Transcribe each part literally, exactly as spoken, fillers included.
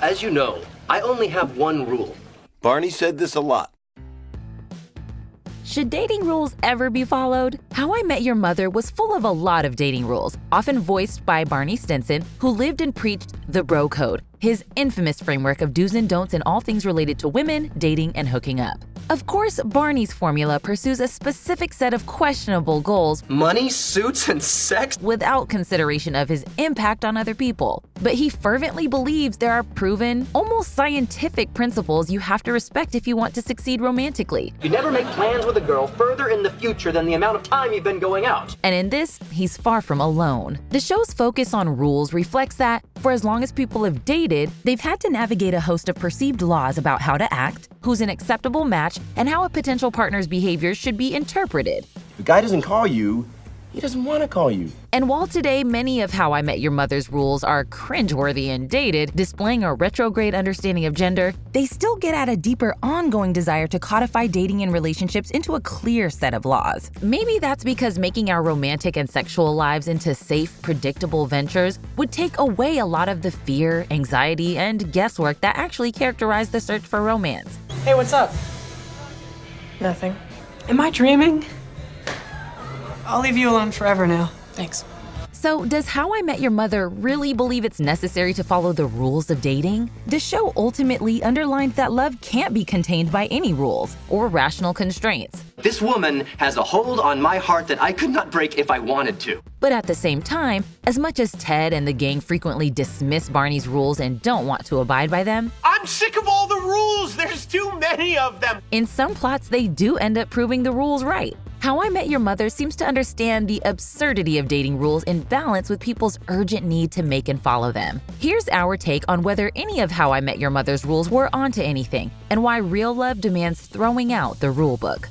As you know, I only have one rule. Barney said this a lot. Should dating rules ever be followed? How I Met Your Mother was full of a lot of dating rules, often voiced by Barney Stinson, who lived and preached the bro code, his infamous framework of do's and don'ts in all things related to women, dating, and hooking up. Of course, Barney's formula pursues a specific set of questionable goals, money, suits, and sex, without consideration of his impact on other people. But he fervently believes there are proven, almost scientific principles you have to respect if you want to succeed romantically. You never make plans with a girl further in the future than the amount of time you've been going out. And in this, he's far from alone. The show's focus on rules reflects that, for as long as people have dated, they've had to navigate a host of perceived laws about how to act, who's an acceptable match, and how a potential partner's behavior should be interpreted. The guy doesn't call you, he doesn't want to call you. And while today many of How I Met Your Mother's rules are cringeworthy and dated, displaying a retrograde understanding of gender, they still get at a deeper ongoing desire to codify dating and relationships into a clear set of laws. Maybe that's because making our romantic and sexual lives into safe, predictable ventures would take away a lot of the fear, anxiety, and guesswork that actually characterize the search for romance. Hey, what's up? Nothing. Am I dreaming? I'll leave you alone forever now. Thanks. So does How I Met Your Mother really believe it's necessary to follow the rules of dating? The show ultimately underlined that love can't be contained by any rules or rational constraints. This woman has a hold on my heart that I could not break if I wanted to. But at the same time, as much as Ted and the gang frequently dismiss Barney's rules and don't want to abide by them, I'm sick of all the rules! There's too many of them! In some plots, they do end up proving the rules right. How I Met Your Mother seems to understand the absurdity of dating rules in balance with people's urgent need to make and follow them. Here's our take on whether any of How I Met Your Mother's rules were onto anything, and why real love demands throwing out the rule book.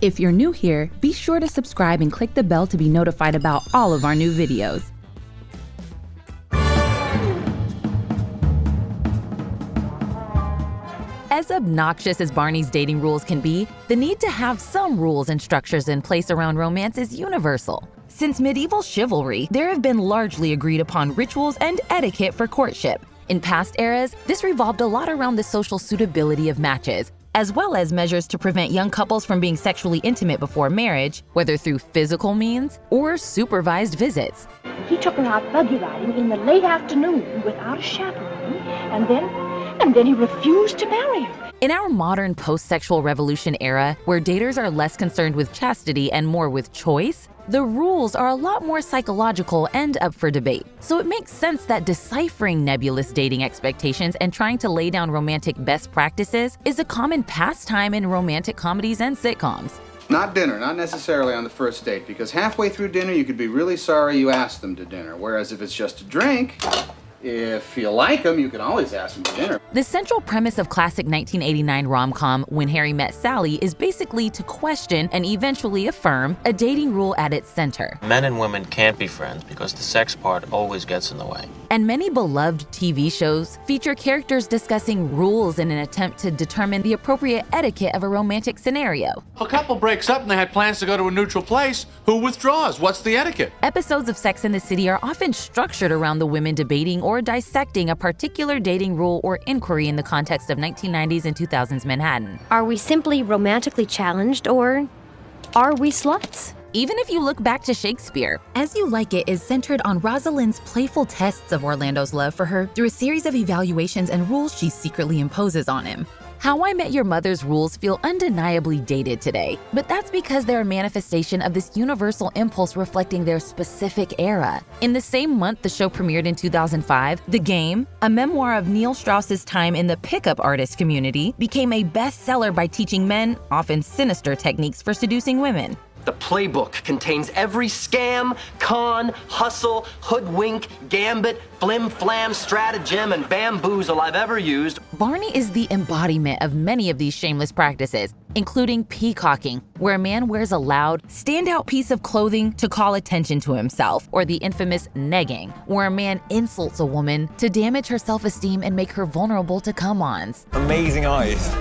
If you're new here, be sure to subscribe and click the bell to be notified about all of our new videos. As obnoxious as Barney's dating rules can be, the need to have some rules and structures in place around romance is universal. Since medieval chivalry, there have been largely agreed upon rituals and etiquette for courtship. In past eras, this revolved a lot around the social suitability of matches, as well as measures to prevent young couples from being sexually intimate before marriage, whether through physical means or supervised visits. He took an out buggy riding in the late afternoon without a chaperone, and then, and then he refused to marry her. In our modern post-sexual revolution era, where daters are less concerned with chastity and more with choice, the rules are a lot more psychological and up for debate. So it makes sense that deciphering nebulous dating expectations and trying to lay down romantic best practices is a common pastime in romantic comedies and sitcoms. Not dinner, not necessarily on the first date, because halfway through dinner, you could be really sorry you asked them to dinner. Whereas if it's just a drink, if you like them, you can always ask them to dinner. The central premise of classic nineteen eighty-nine rom-com When Harry Met Sally is basically to question and eventually affirm a dating rule at its center. Men and women can't be friends because the sex part always gets in the way. And many beloved T V shows feature characters discussing rules in an attempt to determine the appropriate etiquette of a romantic scenario. A couple breaks up and they had plans to go to a neutral place. Who withdraws? What's the etiquette? Episodes of Sex and the City are often structured around the women debating or dissecting a particular dating rule or inquiry in the context of nineteen nineties and two thousands Manhattan. Are we simply romantically challenged, or are we sluts? Even if you look back to Shakespeare, As You Like It is centered on Rosalind's playful tests of Orlando's love for her through a series of evaluations and rules she secretly imposes on him. How I Met Your Mother's rules feel undeniably dated today, but that's because they're a manifestation of this universal impulse reflecting their specific era. In the same month the show premiered in two thousand five, The Game, a memoir of Neil Strauss's time in the pickup artist community, became a bestseller by teaching men, often sinister, techniques for seducing women. The playbook contains every scam, con, hustle, hoodwink, gambit, flim-flam, stratagem, and bamboozle I've ever used. Barney is the embodiment of many of these shameless practices, including peacocking, where a man wears a loud, standout piece of clothing to call attention to himself, or the infamous negging, where a man insults a woman to damage her self-esteem and make her vulnerable to come-ons. Amazing eyes.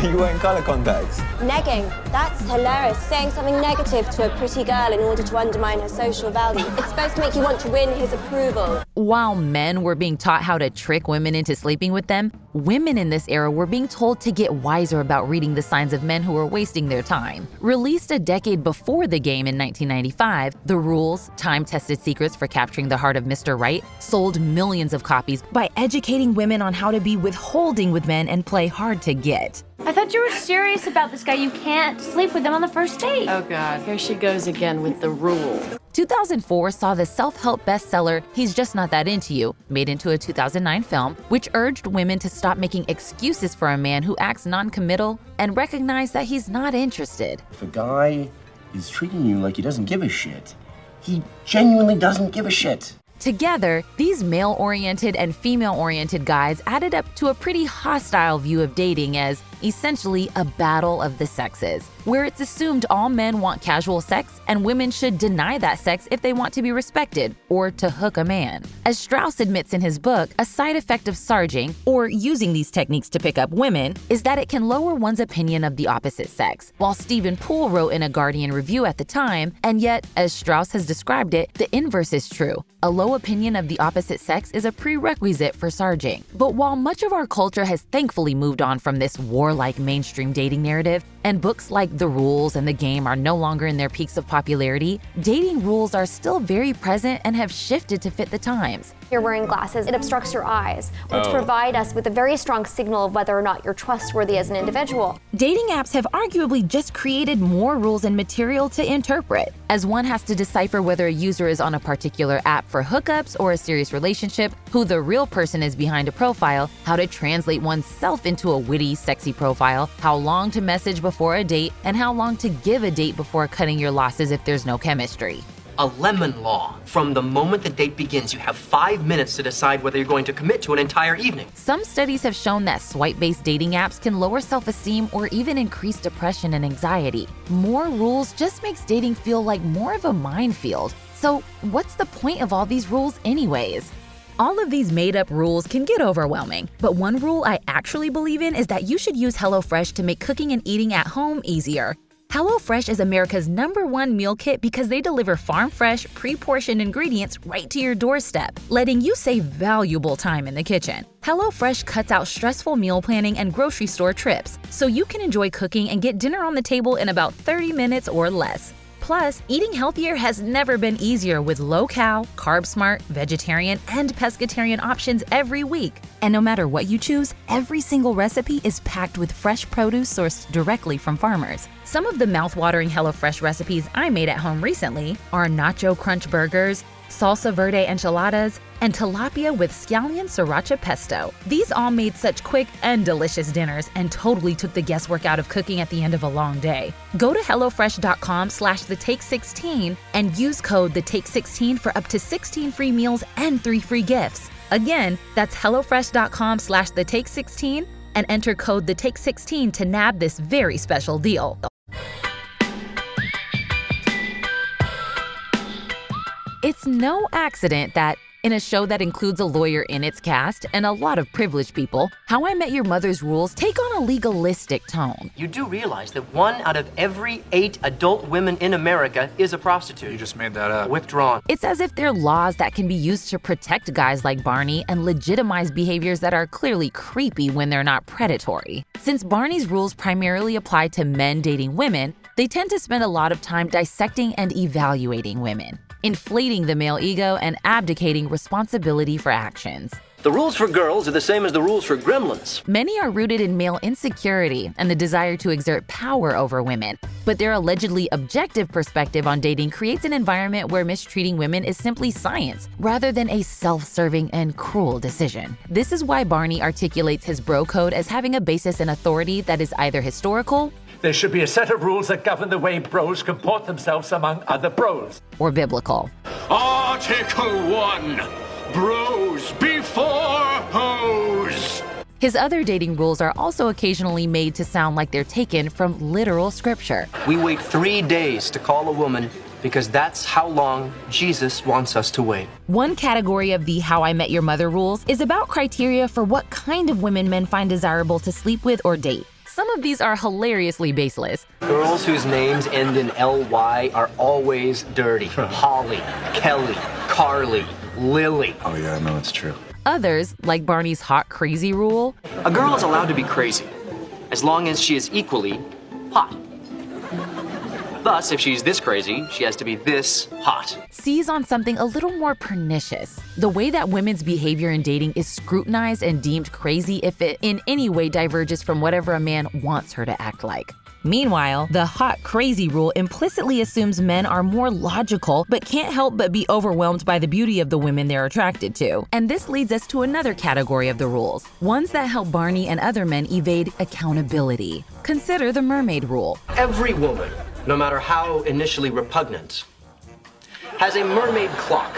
You wearing colour contacts? Negging. That's hilarious. Saying something negative to a pretty girl in order to undermine her social value. It's supposed to make you want to win his approval. While men were being taught how to trick women into sleeping with them, women in this era were being told to get wiser about reading the signs of men who were wasting their time. Released a decade before The Game in nineteen ninety-five, The Rules, time-tested secrets for capturing the heart of Mister Right, sold millions of copies by educating women on how to be withholding with men and play hard to get. I thought you were serious about this guy. You can't sleep with him on the first date. Oh, God. Here she goes again with The Rules. two thousand four saw the self-help bestseller He's Just Not That Into You made into a two thousand nine film, which urged women to stop making excuses for a man who acts non-committal and recognize that he's not interested. If a guy is treating you like he doesn't give a shit, he genuinely doesn't give a shit. Together, these male-oriented and female-oriented guides added up to a pretty hostile view of dating as essentially a battle of the sexes, where it's assumed all men want casual sex and women should deny that sex if they want to be respected or to hook a man. As Strauss admits in his book, a side effect of sarging, or using these techniques to pick up women, is that it can lower one's opinion of the opposite sex, while Stephen Poole wrote in a Guardian review at the time, and yet, as Strauss has described it, the inverse is true. A low opinion of the opposite sex is a prerequisite for sarging. But while much of our culture has thankfully moved on from this warlike mainstream dating narrative, and books like The Rules and The Game are no longer in their peaks of popularity, dating rules are still very present and have shifted to fit the times. You're wearing glasses, it obstructs your eyes, which oh. provide us with a very strong signal of whether or not you're trustworthy as an individual. Dating apps have arguably just created more rules and material to interpret, as one has to decipher whether a user is on a particular app for hookups or a serious relationship, who the real person is behind a profile, how to translate oneself into a witty, sexy profile, how long to message before a date, and how long to give a date before cutting your losses if there's no chemistry. A lemon law. From the moment the date begins, you have five minutes to decide whether you're going to commit to an entire evening. Some studies have shown that swipe-based dating apps can lower self-esteem or even increase depression and anxiety. More rules just makes dating feel like more of a minefield. So what's the point of all these rules anyways? All of these made-up rules can get overwhelming, but one rule I actually believe in is that you should use HelloFresh to make cooking and eating at home easier. HelloFresh is America's number one meal kit because they deliver farm-fresh, pre-portioned ingredients right to your doorstep, letting you save valuable time in the kitchen. HelloFresh cuts out stressful meal planning and grocery store trips, so you can enjoy cooking and get dinner on the table in about thirty minutes or less. Plus, eating healthier has never been easier with low-cal, carb-smart, vegetarian, and pescatarian options every week. And no matter what you choose, every single recipe is packed with fresh produce sourced directly from farmers. Some of the mouth-watering HelloFresh recipes I made at home recently are nacho crunch burgers, salsa verde enchiladas, and tilapia with scallion sriracha pesto. These all made such quick and delicious dinners and totally took the guesswork out of cooking at the end of a long day. Go to HelloFresh.com slash the take sixteen and use code the take sixteen for up to sixteen free meals and three free gifts. Again, that's HelloFresh.com slash the take sixteen and enter code the take sixteen to nab this very special deal. It's no accident that, in a show that includes a lawyer in its cast and a lot of privileged people, How I Met Your Mother's rules take on a legalistic tone. You do realize that one out of every eight adult women in America is a prostitute. You just made that up. Withdrawn. It's as if they're laws that can be used to protect guys like Barney and legitimize behaviors that are clearly creepy when they're not predatory. Since Barney's rules primarily apply to men dating women, they tend to spend a lot of time dissecting and evaluating women, inflating the male ego and abdicating responsibility for actions. The rules for girls are the same as the rules for gremlins. Many are rooted in male insecurity and the desire to exert power over women, but their allegedly objective perspective on dating creates an environment where mistreating women is simply science rather than a self-serving and cruel decision. This is why Barney articulates his bro code as having a basis in authority that is either historical, there should be a set of rules that govern the way bros comport themselves among other bros, or biblical. Article one, bros before hoes. His other dating rules are also occasionally made to sound like they're taken from literal scripture. We wait three days to call a woman because that's how long Jesus wants us to wait. One category of the How I Met Your Mother rules is about criteria for what kind of women men find desirable to sleep with or date. some of these are hilariously baseless. Girls whose names end in L Y are always dirty. Holly, Kelly, Carly, Lily. Oh yeah, I know it's true. Others, like Barney's hot crazy rule. A girl is allowed to be crazy as long as she is equally hot. Thus, if she's this crazy, she has to be this hot. Seize on something a little more pernicious. The way that women's behavior in dating is scrutinized and deemed crazy if it in any way diverges from whatever a man wants her to act like. Meanwhile, the hot crazy rule implicitly assumes men are more logical, but can't help but be overwhelmed by the beauty of the women they're attracted to. And this leads us to another category of the rules, ones that help Barney and other men evade accountability. Consider the mermaid rule. Every woman, no matter how initially repugnant, has a mermaid clock,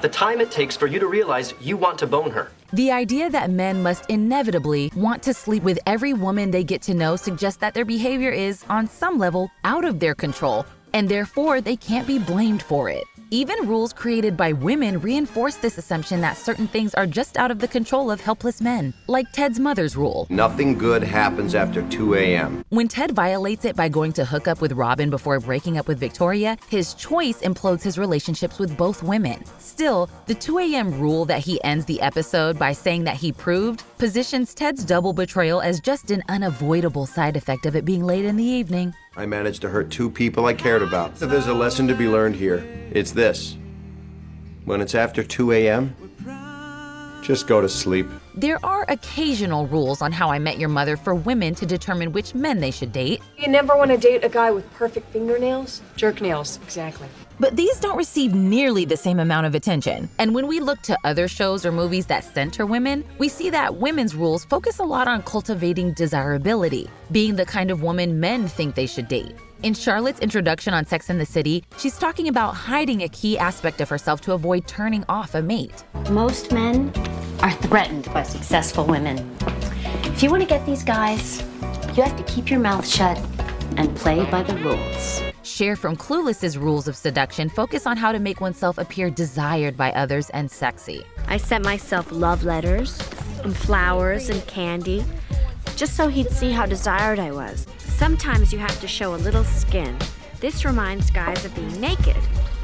the time it takes for you to realize you want to bone her. The idea that men must inevitably want to sleep with every woman they get to know suggests that their behavior is, on some level, out of their control, and therefore they can't be blamed for it. Even rules created by women reinforce this assumption that certain things are just out of the control of helpless men, like Ted's mother's rule. Nothing good happens after two a.m. When Ted violates it by going to hook up with Robin before breaking up with Victoria, his choice implodes his relationships with both women. Still, the two a.m. rule that he ends the episode by saying that he proved positions Ted's double betrayal as just an unavoidable side effect of it being late in the evening. I managed to hurt two people I cared about. If there's a lesson to be learned here, it's this. When it's after two a.m., just go to sleep. There are occasional rules on How I Met Your Mother for women to determine which men they should date. You never want to date a guy with perfect fingernails. Jerk nails, exactly. But these don't receive nearly the same amount of attention. And when we look to other shows or movies that center women, we see that women's rules focus a lot on cultivating desirability, being the kind of woman men think they should date. In Charlotte's introduction on Sex and the City, she's talking about hiding a key aspect of herself to avoid turning off a mate. Most men are threatened by successful women. If you want to get these guys, you have to keep your mouth shut and play by the rules. Cher from Clueless's rules of seduction focus on how to make oneself appear desired by others and sexy. I sent myself love letters and flowers and candy just so he'd see how desired I was. Sometimes you have to show a little skin. This reminds guys of being naked,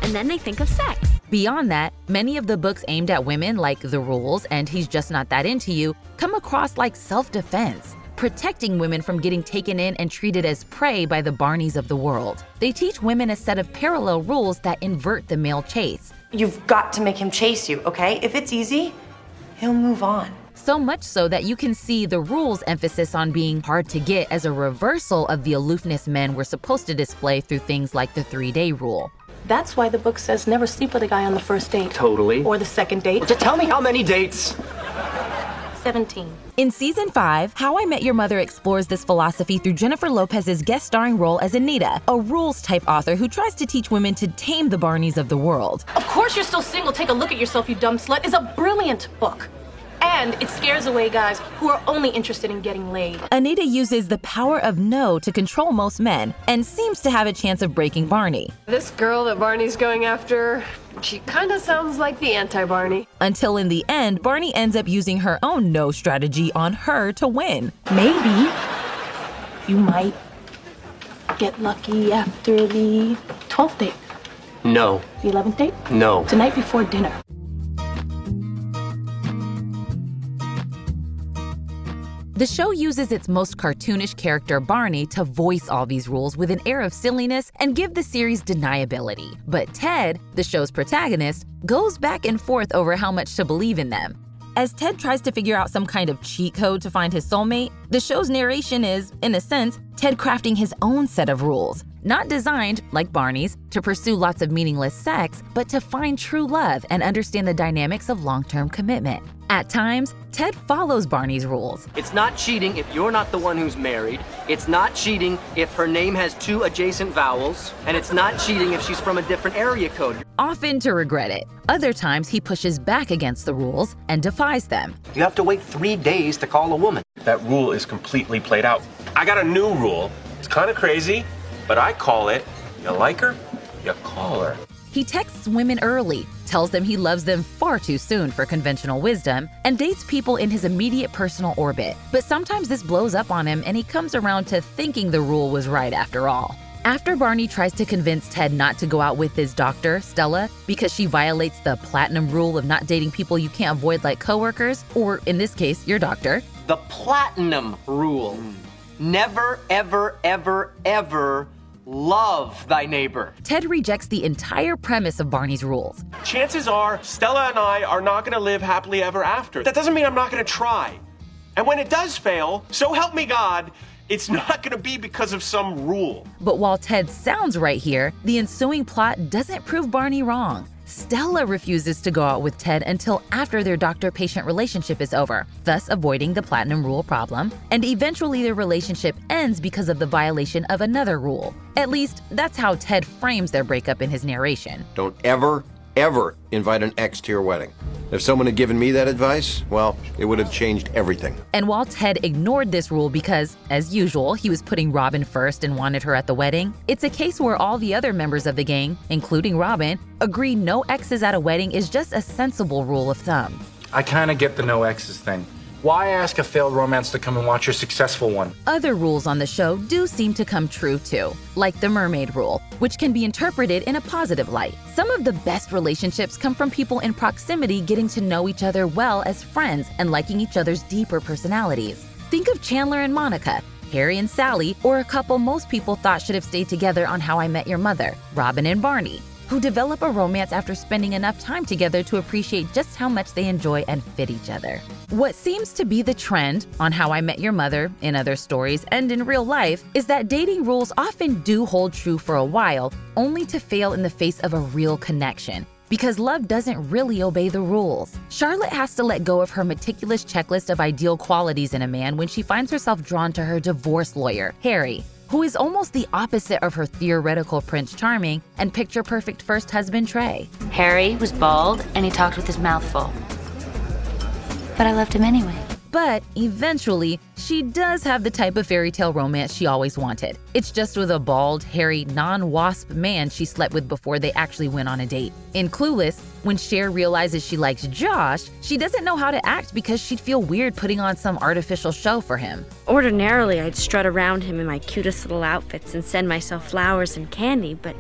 and then they think of sex. Beyond that, many of the books aimed at women, like The Rules and He's Just Not That Into You, come across like self-defense, protecting women from getting taken in and treated as prey by the Barneys of the world. They teach women a set of parallel rules that invert the male chase. You've got to make him chase you, okay? If it's easy, he'll move on. So much so that you can see The Rules' emphasis on being hard to get as a reversal of the aloofness men were supposed to display through things like the three-day rule. That's why the book says never sleep with a guy on the first date. Totally. Or the second date. Just tell me how many dates. seventeen. In season five, How I Met Your Mother explores this philosophy through Jennifer Lopez's guest starring role as Anita, a rules-type author who tries to teach women to tame the Barneys of the world. Of course you're still single, take a look at yourself, you dumb slut, is a brilliant book. And it scares away guys who are only interested in getting laid. Anita uses the power of no to control most men and seems to have a chance of breaking Barney. This girl that Barney's going after, she kind of sounds like the anti-Barney. Until in the end, Barney ends up using her own no strategy on her to win. Maybe you might get lucky after the twelfth date. No. The eleventh date? No. Tonight before dinner. The show uses its most cartoonish character, Barney, to voice all these rules with an air of silliness and give the series deniability. But Ted, the show's protagonist, goes back and forth over how much to believe in them. As Ted tries to figure out some kind of cheat code to find his soulmate, the show's narration is, in a sense, Ted crafting his own set of rules. Not designed, like Barney's, to pursue lots of meaningless sex, but to find true love and understand the dynamics of long-term commitment. At times, Ted follows Barney's rules. It's not cheating if you're not the one who's married. It's not cheating if her name has two adjacent vowels. And it's not cheating if she's from a different area code. Often to regret it. Other times, he pushes back against the rules and defies them. You have to wait three days to call a woman. That rule is completely played out. I got a new rule. It's kind of crazy. But I call it, you like her, you call her. He texts women early, tells them he loves them far too soon for conventional wisdom, and dates people in his immediate personal orbit. But sometimes this blows up on him and he comes around to thinking the rule was right after all. After Barney tries to convince Ted not to go out with his doctor, Stella, because she violates the platinum rule of not dating people you can't avoid like coworkers, or in this case, your doctor. The platinum rule. Never, ever, ever, ever love thy neighbor. Ted rejects the entire premise of Barney's rules. Chances are Stella and I are not gonna live happily ever after. That doesn't mean I'm not gonna try. And when it does fail, so help me God, it's not gonna be because of some rule. But while Ted sounds right here, the ensuing plot doesn't prove Barney wrong. Stella refuses to go out with Ted until after their doctor-patient relationship is over, thus avoiding the platinum rule problem, and eventually their relationship ends because of the violation of another rule. At least, that's how Ted frames their breakup in his narration. Don't ever, ever invite an ex to your wedding. If someone had given me that advice, well, it would have changed everything. And while Ted ignored this rule because, as usual, he was putting Robin first and wanted her at the wedding, it's a case where all the other members of the gang, including Robin, agree no exes at a wedding is just a sensible rule of thumb. I kind of get the no exes thing. Why ask a failed romance to come and watch your successful one? Other rules on the show do seem to come true too, like the mermaid rule, which can be interpreted in a positive light. Some of the best relationships come from people in proximity getting to know each other well as friends and liking each other's deeper personalities. Think of Chandler and Monica, Harry and Sally, or a couple most people thought should have stayed together on How I Met Your Mother, Robin and Barney, who develop a romance after spending enough time together to appreciate just how much they enjoy and fit each other. What seems to be the trend on How I Met Your Mother, in other stories, and in real life, is that dating rules often do hold true for a while, only to fail in the face of a real connection. Because love doesn't really obey the rules. Charlotte has to let go of her meticulous checklist of ideal qualities in a man when she finds herself drawn to her divorce lawyer, Harry, who is almost the opposite of her theoretical Prince Charming and picture-perfect first husband, Trey. Harry was bald and he talked with his mouth full. But I loved him anyway. But eventually, she does have the type of fairy tale romance she always wanted. It's just with a bald, hairy, non-wasp man she slept with before they actually went on a date. In Clueless, when Cher realizes she likes Josh, she doesn't know how to act because she'd feel weird putting on some artificial show for him. Ordinarily, I'd strut around him in my cutest little outfits and send myself flowers and candy, but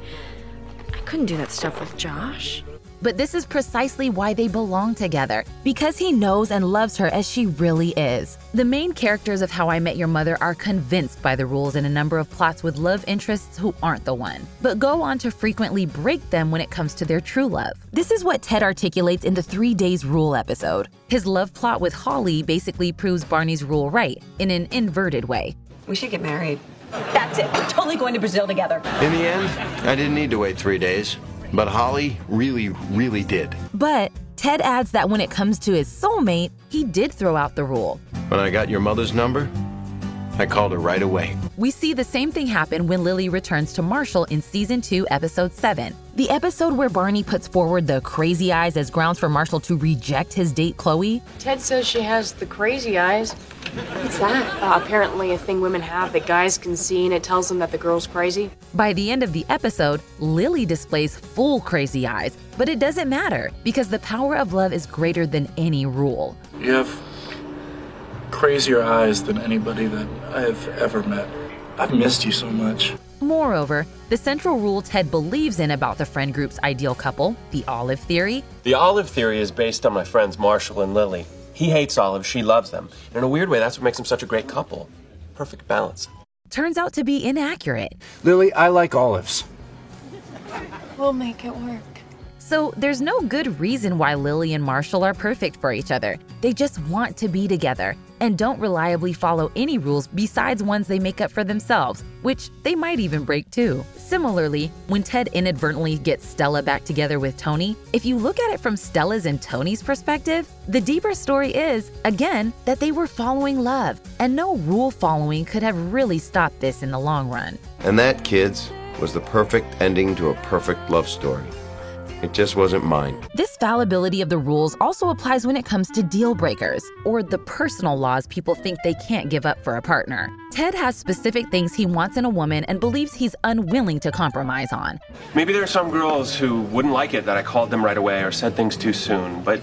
I couldn't do that stuff with Josh. But this is precisely why they belong together, because he knows and loves her as she really is. The main characters of How I Met Your Mother are convinced by the rules in a number of plots with love interests who aren't the one, but go on to frequently break them when it comes to their true love. This is what Ted articulates in the Three Days Rule episode. His love plot with Holly basically proves Barney's rule right, in an inverted way. We should get married. That's it, we're totally going to Brazil together. In the end, I didn't need to wait three days. But Holly really, really did. But Ted adds that when it comes to his soulmate, he did throw out the rule. When I got your mother's number, I called her right away. We see the same thing happen when Lily returns to Marshall in season two, episode seven. The episode where Barney puts forward the crazy eyes as grounds for Marshall to reject his date, Chloe. Ted says she has the crazy eyes. What's that? Uh, apparently a thing women have that guys can see, and it tells them that the girl's crazy. By the end of the episode, Lily displays full crazy eyes, but it doesn't matter because the power of love is greater than any rule. You have crazier eyes than anybody that I have ever met. I've missed you so much. Moreover, the central rule Ted believes in about the friend group's ideal couple, the olive theory. The olive theory is based on my friends Marshall and Lily. He hates olives, she loves them. And in a weird way, that's what makes them such a great couple. Perfect balance. Turns out to be inaccurate. Lily, I like olives. We'll make it work. So there's no good reason why Lily and Marshall are perfect for each other. They just want to be together and don't reliably follow any rules besides ones they make up for themselves, which they might even break too. Similarly, when Ted inadvertently gets Stella back together with Tony, if you look at it from Stella's and Tony's perspective, the deeper story is, again, that they were following love, and no rule following could have really stopped this in the long run. And that, kids, was the perfect ending to a perfect love story. It just wasn't mine. This fallibility of the rules also applies when it comes to deal breakers, or the personal laws people think they can't give up for a partner. Ted has specific things he wants in a woman and believes he's unwilling to compromise on. Maybe there are some girls who wouldn't like it that I called them right away or said things too soon, but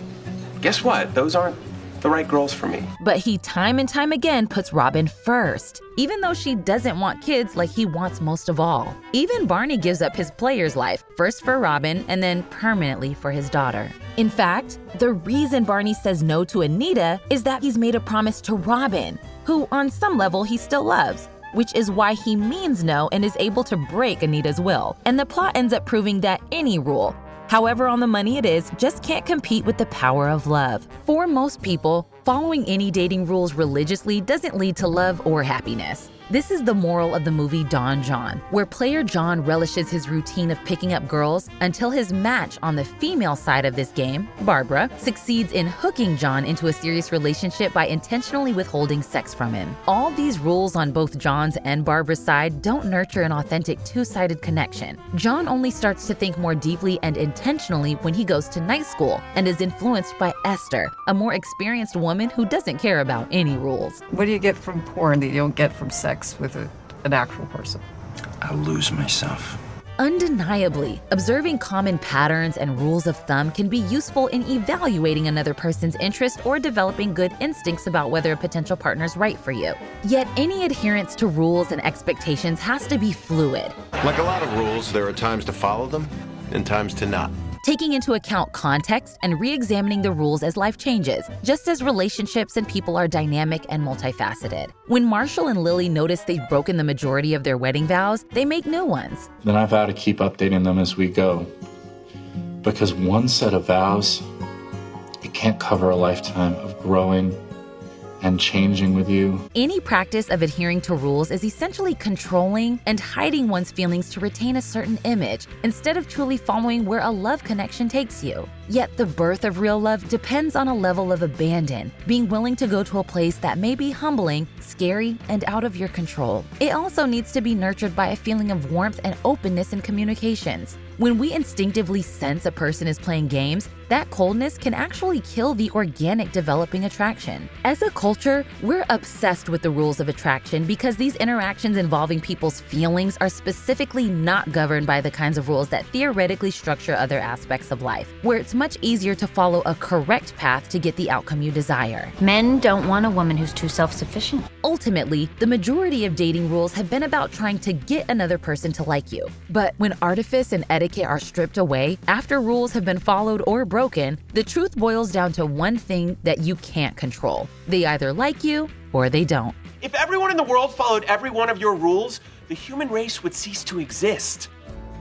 guess what? Those aren't the right girls for me. But he time and time again puts Robin first, even though she doesn't want kids like he wants most of all. Even Barney gives up his player's life, first for Robin and then permanently for his daughter. In fact, the reason Barney says no to Anita is that he's made a promise to Robin, who on some level he still loves, which is why he means no and is able to break Anita's will. And the plot ends up proving that any rule, however on the money it is, just can't compete with the power of love. For most people, following any dating rules religiously doesn't lead to love or happiness. This is the moral of the movie Don Jon, where player John relishes his routine of picking up girls until his match on the female side of this game, Barbara, succeeds in hooking John into a serious relationship by intentionally withholding sex from him. All these rules on both John's and Barbara's side don't nurture an authentic two-sided connection. John only starts to think more deeply and intentionally when he goes to night school and is influenced by Esther, a more experienced woman who doesn't care about any rules. What do you get from porn that you don't get from sex with a, an actual person? I lose myself. Undeniably, observing common patterns and rules of thumb can be useful in evaluating another person's interest or developing good instincts about whether a potential partner's right for you. Yet any adherence to rules and expectations has to be fluid. Like a lot of rules, there are times to follow them and times to not. Taking into account context and re-examining the rules as life changes, just as relationships and people are dynamic and multifaceted. When Marshall and Lily notice they've broken the majority of their wedding vows, they make new ones. Then I vow to keep updating them as we go, because one set of vows, it can't cover a lifetime of growing and changing with you. Any practice of adhering to rules is essentially controlling and hiding one's feelings to retain a certain image instead of truly following where a love connection takes you. Yet the birth of real love depends on a level of abandon, being willing to go to a place that may be humbling, scary, and out of your control. It also needs to be nurtured by a feeling of warmth and openness in communications. When we instinctively sense a person is playing games, that coldness can actually kill the organic developing attraction. As a culture, we're obsessed with the rules of attraction because these interactions involving people's feelings are specifically not governed by the kinds of rules that theoretically structure other aspects of life, where it's much easier to follow a correct path to get the outcome you desire. Men don't want a woman who's too self-sufficient. Ultimately, the majority of dating rules have been about trying to get another person to like you. But when artifice and etiquette are stripped away, after rules have been followed or broken, the truth boils down to one thing that you can't control. They either like you or they don't. If everyone in the world followed every one of your rules, the human race would cease to exist.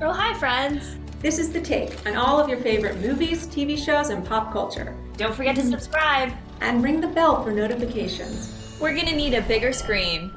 Well, hi, friends. This is The Take on all of your favorite movies, T V shows, and pop culture. Don't forget to subscribe. And ring the bell for notifications. We're gonna need a bigger screen.